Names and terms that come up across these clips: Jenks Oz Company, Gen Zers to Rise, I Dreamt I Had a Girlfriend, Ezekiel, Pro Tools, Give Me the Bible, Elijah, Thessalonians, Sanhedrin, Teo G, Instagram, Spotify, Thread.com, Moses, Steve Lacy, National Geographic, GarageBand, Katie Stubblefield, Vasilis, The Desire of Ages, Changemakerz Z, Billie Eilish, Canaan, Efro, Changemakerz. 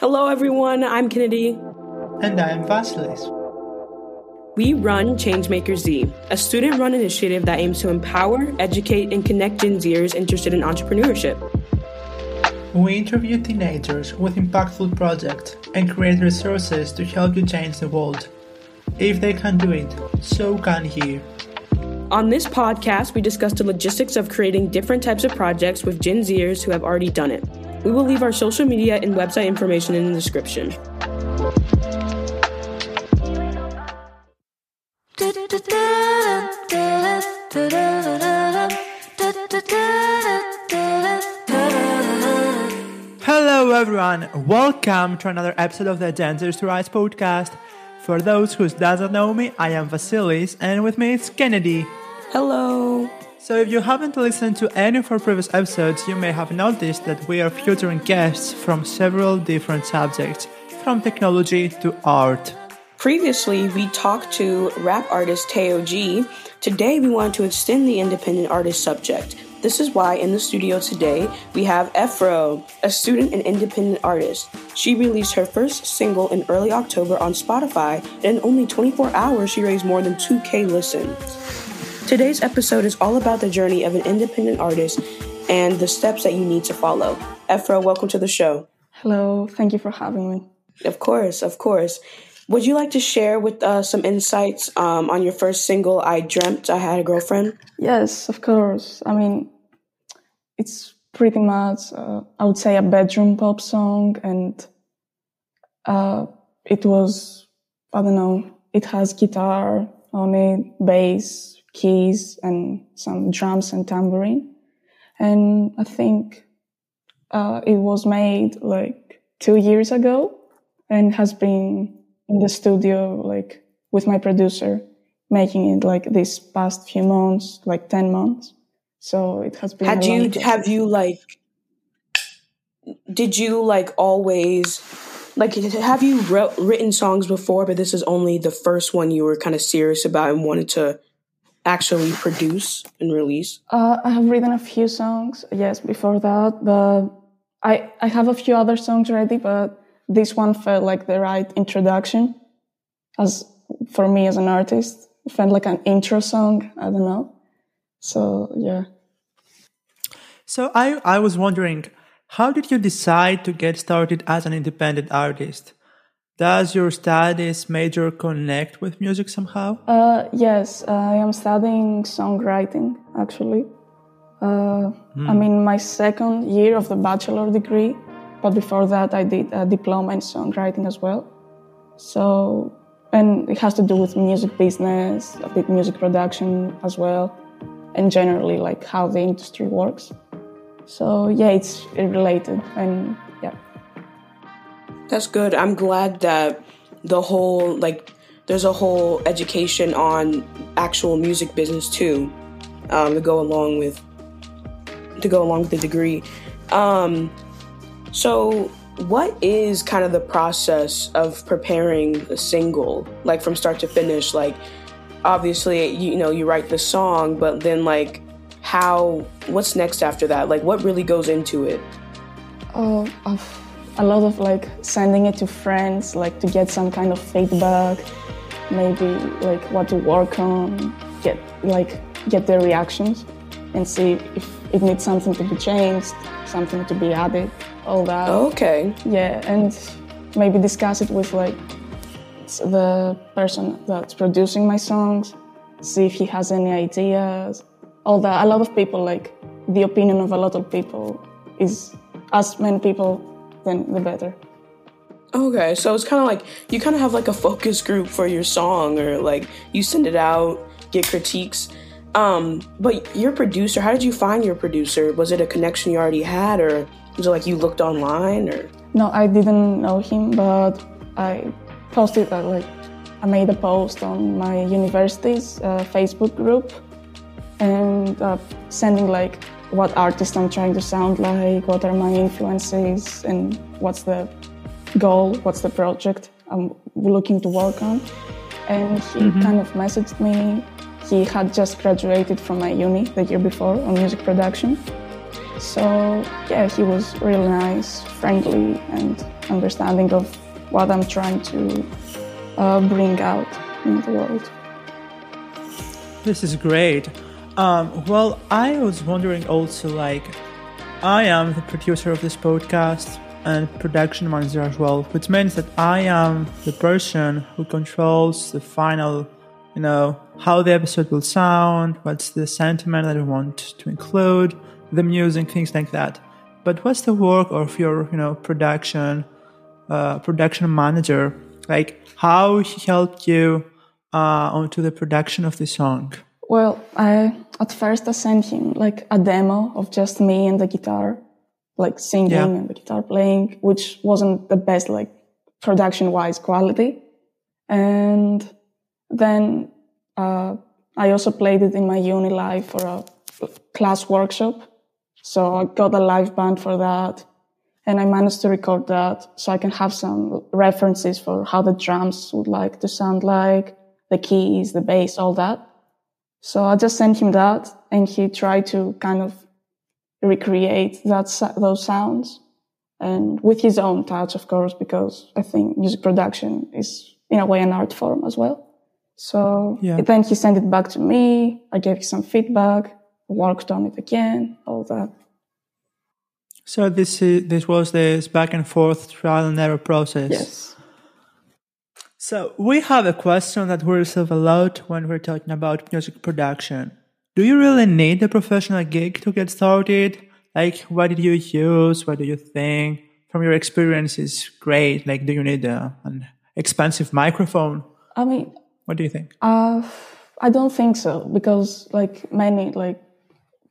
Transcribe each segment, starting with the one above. Hello, everyone. I'm Kennedy. And I'm Vasilis. We run Changemakerz Z, a student-run initiative that aims to empower, educate, and connect Gen Zers interested in entrepreneurship. We interview teenagers with impactful projects and create resources to help you change the world. If they can do it, so can you. On this podcast, we discuss the logistics of creating different types of projects with Gen Zers who have already done it. We will leave our social media and website information in the description. Hello everyone, welcome to another episode of the Gen Zers to Rise podcast. For those who doesn't know me, I am Vasilis and with me is Kennedy. Hello. So if you haven't listened to any of our previous episodes, you may have noticed that we are featuring guests from several different subjects, from technology to art. Previously, we talked to rap artist Teo G. Today, we want to extend the independent artist subject. This is why in the studio today, we have Efro, a student and independent artist. She released her first single in early October on Spotify, and in only 24 hours, she raised more than 2,000 listens. Today's episode is all about the journey of an independent artist and the steps that you need to follow. Efro, welcome to the show. Hello, thank you for having me. Of course. Would you like to share with us some insights on your first single, I Dreamt I Had a Girlfriend? Yes, of course. I mean, it's pretty much, I would say, a bedroom pop song. And it was, I don't know, it has guitar on it, bass, keys and some drums and tambourine, and I think it was made like 2 years ago and has been in the studio like with my producer making it like this past few months, like 10 months. So it has been. Have you written songs before, but this is only the first one you were kind of serious about and wanted to actually produce and release? I have written a few songs, yes, before that, but I have a few other songs ready, but this one felt like the right introduction as for me as an artist. It felt like an intro song, I don't know. So, yeah. So I was wondering, how did you decide to get started as an independent artist? Does your studies major connect with music somehow? Yes, I am studying songwriting, actually. I'm in my second year of the bachelor degree, but before that I did a diploma in songwriting as well. So, and it has to do with music business, a bit music production as well, and generally like how the industry works. So yeah, it's related and yeah. That's good. I'm glad that there's a whole education on actual music business too, to go along with the degree. So what is kind of the process of preparing a single, like from start to finish? Like, obviously, you write the song, but then like what's next after that? Like what really goes into it? Oh, a lot of like sending it to friends, like to get some kind of feedback, maybe like what to work on, get their reactions and see if it needs something to be changed, something to be added, all that. Okay. Yeah, and maybe discuss it with like the person that's producing my songs, see if he has any ideas, all that. A lot of people, like the opinion of a lot of people is as many people then the better. Okay, so it's kind of like you kind of have like a focus group for your song, or like you send it out, get critiques. But your producer, how did you find your producer? Was it a connection you already had, or was it like you looked online? Or no, I didn't know him, but I made a post on my university's Facebook group and sending like what artist I'm trying to sound like, what are my influences, and what's the goal, what's the project I'm looking to work on. And he kind of messaged me. He had just graduated from my uni the year before on music production. So yeah, he was really nice, friendly, and understanding of what I'm trying to bring out in the world. This is great. Well, I was wondering also, like, I am the producer of this podcast and production manager as well, which means that I am the person who controls the final, you know, how the episode will sound, what's the sentiment that I want to include, the music, things like that. But what's the work of your, you know, production manager? Like, how he helped you onto the production of the song? Well, at first I sent him like a demo of just me and the guitar, like singing and the guitar playing, which wasn't the best, like, production-wise quality. And then I also played it in my uni live for a class workshop. So I got a live band for that. And I managed to record that so I can have some references for how the drums would like to sound like, the keys, the bass, all that. So I just sent him that, and he tried to kind of recreate those sounds, and with his own touch, of course, because I think music production is in a way an art form as well. So then he sent it back to me. I gave him some feedback, worked on it again, all that. So this was this back and forth trial and error process. Yes. So we have a question that worries us a lot when we're talking about music production. Do you really need a professional gig to get started? Like, what did you use? What do you think? From your experience, is great. Like, do you need an expensive microphone? I mean, what do you think? I don't think so, because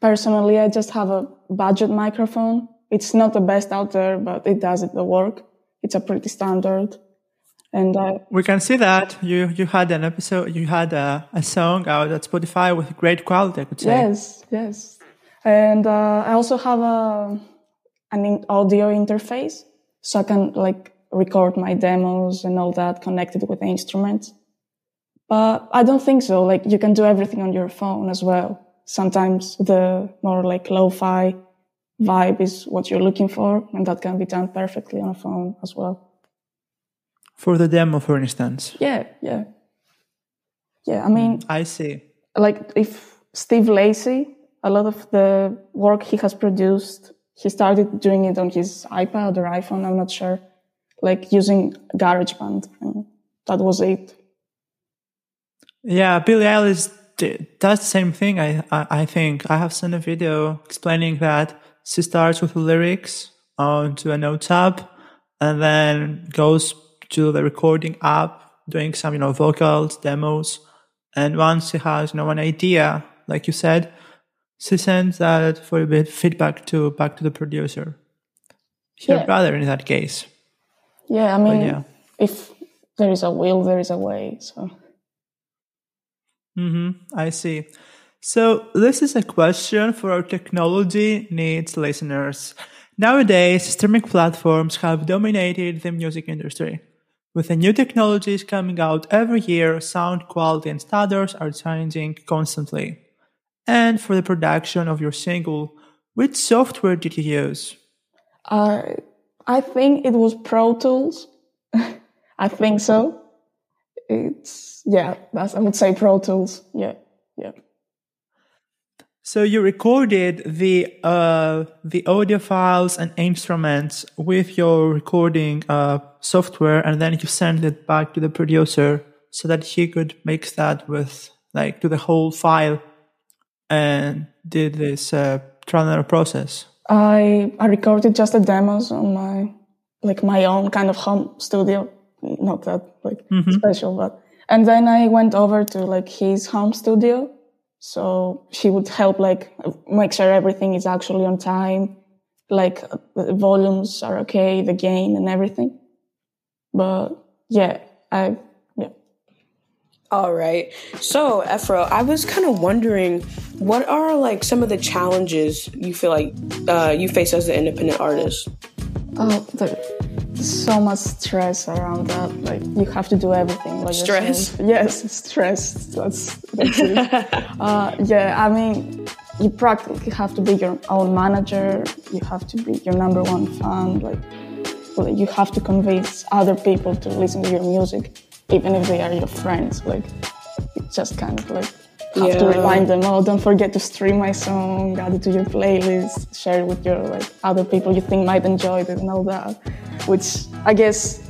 personally, I just have a budget microphone. It's not the best out there, but it does the work. It's a pretty standard. And we can see that you had an episode, you had a song out at Spotify with great quality, I could say. Yes. And I also have an audio interface, so I can record my demos and all that connected with the instruments. But I don't think so. Like, you can do everything on your phone as well. Sometimes the more lo-fi vibe is what you're looking for, and that can be done perfectly on a phone as well. For the demo, for instance. Yeah. I mean, I see. Like, if Steve Lacy, a lot of the work he has produced, he started doing it on his iPad or iPhone. I'm not sure. Like, using GarageBand, and that was it. Yeah, Billie Eilish does the same thing. I think I have seen a video explaining that she starts with the lyrics onto a notes app, and then goes to the recording app, doing some, vocals, demos. And once she has, an idea, like you said, she sends that for a bit feedback back to the producer. Her brother in that case. Yeah, I mean, if there is a will, there is a way, so. Mm-hmm, I see. So this is a question for our technology needs listeners. Nowadays, streaming platforms have dominated the music industry. With the new technologies coming out every year, sound quality and standards are changing constantly. And for the production of your single, which software did you use? I think it was Pro Tools. I think so. I would say Pro Tools. Yeah. So you recorded the audio files and instruments with your recording software, and then you sent it back to the producer so that he could mix that with to the whole file, and did this trial and error process. I recorded just the demos on my my own kind of home studio, not that special, but and then I went over to his home studio. So she would help, make sure everything is actually on time, the volumes are okay, the gain and everything. But All right. So, Efro, I was kind of wondering, what are some of the challenges you feel you face as an independent artist? Oh, there's so much stress around that. You have to do everything. Stress? Yes, stress. That's it. I mean, you practically have to be your own manager, you have to be your number one fan, like you have to convince other people to listen to your music, even if they are your friends. Like, you just kind of like have to remind them, oh, don't forget to stream my song, add it to your playlist, share it with your like other people you think might enjoy it and all that. Which I guess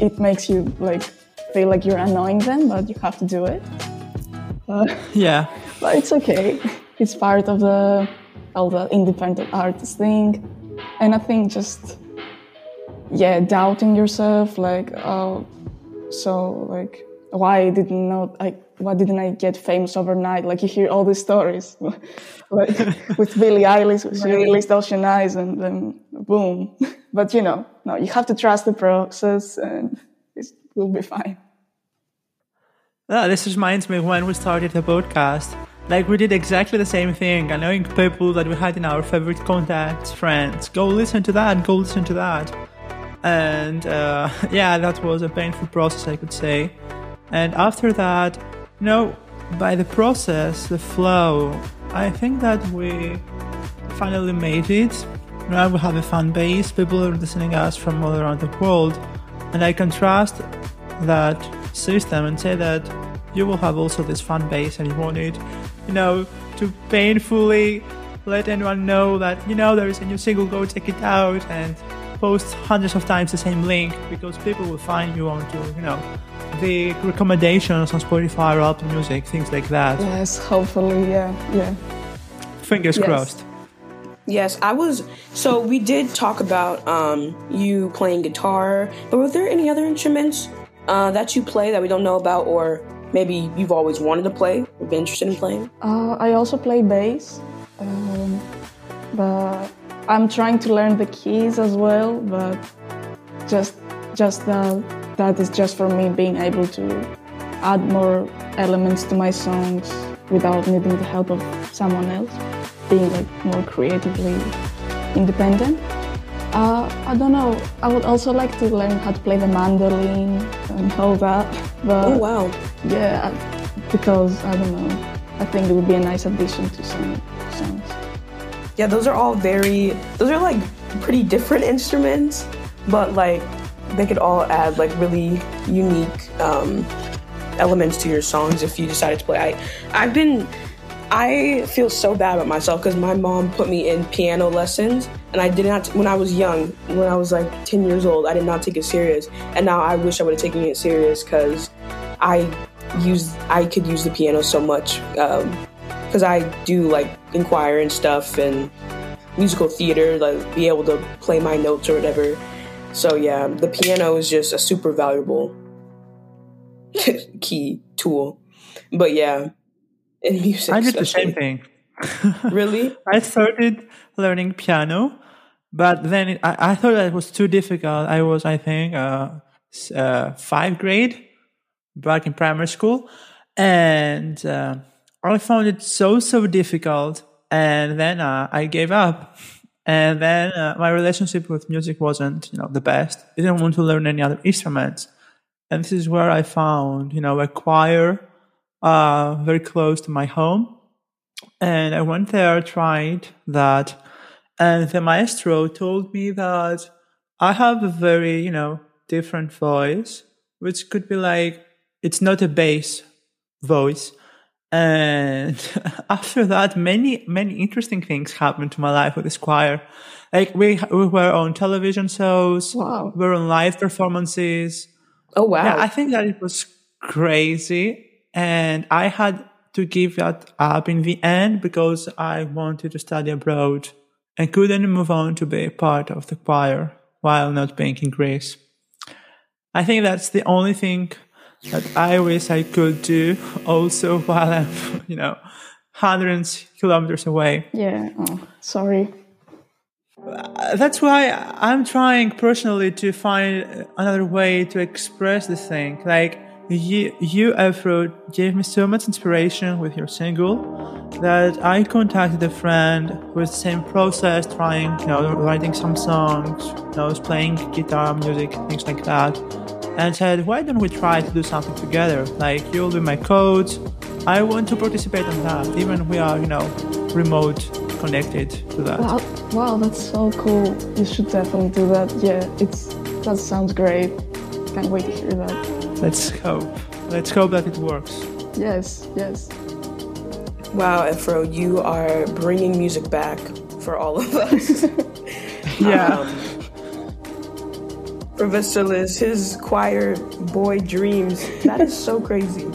it makes you like feel like you're annoying them, but you have to do it. Yeah. But it's okay. It's part of the all the independent artist thing. And I think just doubting yourself, like, oh, so like why didn't I get famous overnight? Like, you hear all these stories, like with Billie Eilish, she released Ocean Eyes and then boom. But no, you have to trust the process and it will be fine. Oh, this reminds me of when we started the podcast. Like, we did exactly the same thing, annoying people that we had in our favorite contacts, friends. Go listen to that. And that was a painful process, I could say. And after that, by the process, the flow, I think that we finally made it. Now we have a fan base. People are listening to us from all around the world. And I can trust that system and say that you will have also this fan base, and you want it, to painfully let anyone know that, there is a new single, go check it out, and post hundreds of times the same link, because people will find you on to, the recommendations on Spotify or Apple Music, things like that. Yes, hopefully, yeah. Fingers crossed. Yes, so we did talk about you playing guitar, but were there any other instruments that you play that we don't know about, or maybe you've always wanted to play or been interested in playing? I also play bass, but I'm trying to learn the keys as well, but that is just for me being able to add more elements to my songs without needing the help of someone else, being like more creatively independent. I don't know, I would also like to learn how to play the mandolin and all that. But oh, wow. Yeah, because, I don't know, I think it would be a nice addition to some songs. Yeah, those are all those are pretty different instruments, but like they could all add like really unique elements to your songs if you decided to play. I feel so bad about myself because my mom put me in piano lessons, and I did not, when I was like 10 years old, I did not take it serious. And now I wish I would have taken it serious because I could use the piano so much. Because I do like in choir and stuff and musical theater, like be able to play my notes or whatever. So yeah, the piano is just a super valuable key tool. But yeah, in music, I did especially. The same thing. Really? I started learning piano, but then I thought that it was too difficult. I was, I think, fifth grade, back in primary school, and I found it so difficult, and then I gave up. And then my relationship with music wasn't, the best. I didn't want to learn any other instruments, and this is where I found, a choir very close to my home, and I went there, tried that, and the maestro told me that I have a very, different voice, which could be like it's not a bass voice. And after that, many interesting things happened to my life with this choir. Like we were on television shows, wow. We were on live performances. Oh wow! Yeah, I think that it was crazy, and I had to give that up in the end because I wanted to study abroad and couldn't move on to be part of the choir while not being in Greece. I think that's the only thing that I wish I could do also while I'm, hundreds of kilometers away. Yeah, oh, sorry. That's why I'm trying personally to find another way to express this thing. Like, you Efro, gave me so much inspiration with your single that I contacted a friend with the same process, trying, writing some songs, playing guitar, music, things like that. And said, why don't we try to do something together? Like, you'll be my coach. I want to participate in that. Even we are, remote connected to that. Wow, that's so cool. You should definitely do that. Yeah, that sounds great. Can't wait to hear that. Let's hope. Let's hope that it works. Yes, yes. Wow, Efro, you are bringing music back for all of us. Yeah. Professor Liz, his choir boy dreams. That is so crazy.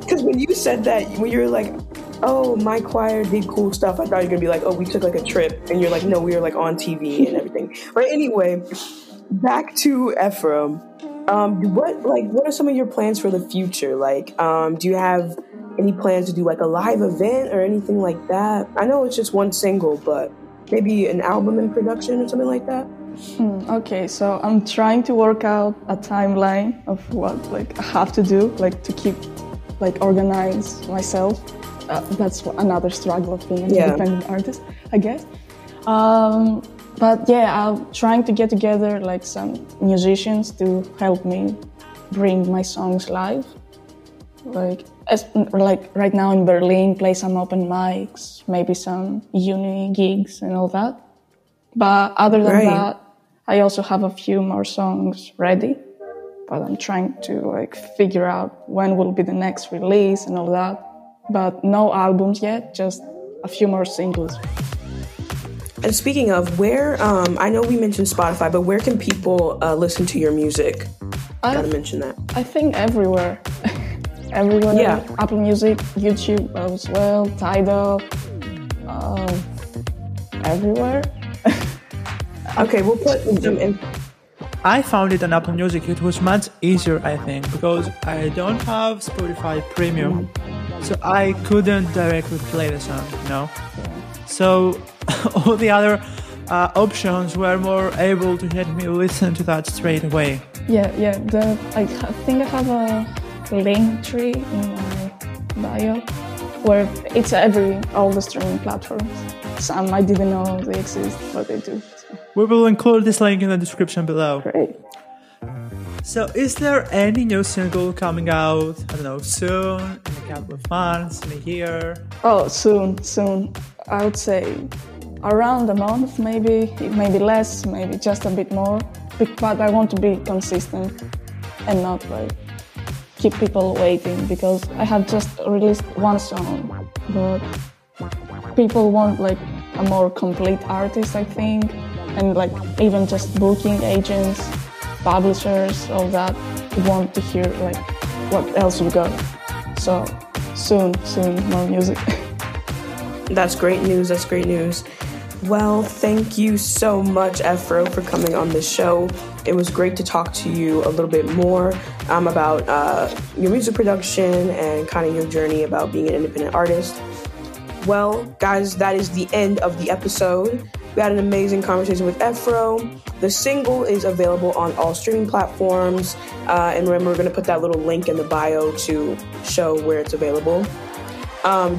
Because when you said that, when you were like, oh, my choir did cool stuff, I thought you were going to be like, oh, we took like a trip. And you're like, no, we were like on TV and everything. But anyway, back to Efro. What are some of your plans for the future? Like, do you have any plans to do like a live event or anything like that? I know it's just one single, but maybe an album in production or something like that? Okay, so I'm trying to work out a timeline of what I have to do, to keep organize myself. That's another struggle of being an independent artist, I guess. But yeah, I'm trying to get together some musicians to help me bring my songs live. Right now in Berlin, play some open mics, maybe some uni gigs and all that. But other than that, I also have a few more songs ready. But I'm trying to figure out when will be the next release and all that. But no albums yet, just a few more singles. And speaking of, where, I know we mentioned Spotify, but where can people listen to your music? Gotta mention that. I think everywhere. Everywhere. Yeah. Apple Music, YouTube as well, Tidal, everywhere. Okay, we'll put them in. I found it on Apple Music. It was much easier, I think, because I don't have Spotify Premium, so I couldn't directly play the song, So all the other options were more able to let me listen to that straight away. Yeah. I think I have a link tree in my bio where it's all the streaming platforms. Some I didn't know they exist, but they do. So. We will include this link in the description below. Great. So, is there any new single coming out? I don't know, soon, in a couple of months, in a year? Oh, soon. I would say around a month, maybe less, maybe just a bit more. But I want to be consistent and not keep people waiting, because I have just released one song, but people want a more complete artist, I think, and even just booking agents, publishers, all that want to hear what else we got. So soon, more music. That's great news. Well, thank you so much, Efro, for coming on the show. It was great to talk to you a little bit more about your music production and kind of your journey about being an independent artist. Well, guys, that is the end of the episode. We had an amazing conversation with Efro. The single is available on all streaming platforms. And remember, we're going to put that little link in the bio to show where it's available.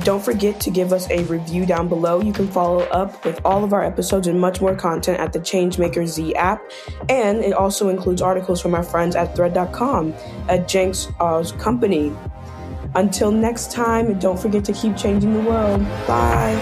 Don't forget to give us a review down below. You can follow up with all of our episodes and much more content at the Changemakerz Z app. And it also includes articles from our friends at Thread.com, at Jenks Oz Company. Until next time, don't forget to keep changing the world. Bye.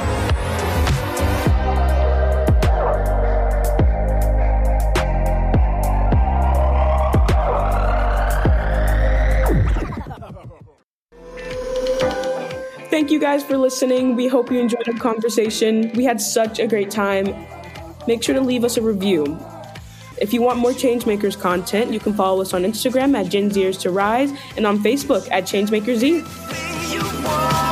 Thank you guys for listening. We hope you enjoyed our conversation. We had such a great time. Make sure to leave us a review. If you want more Changemakers content, you can follow us on Instagram at Gen Zers to Rise and on Facebook at Changemakerz Z.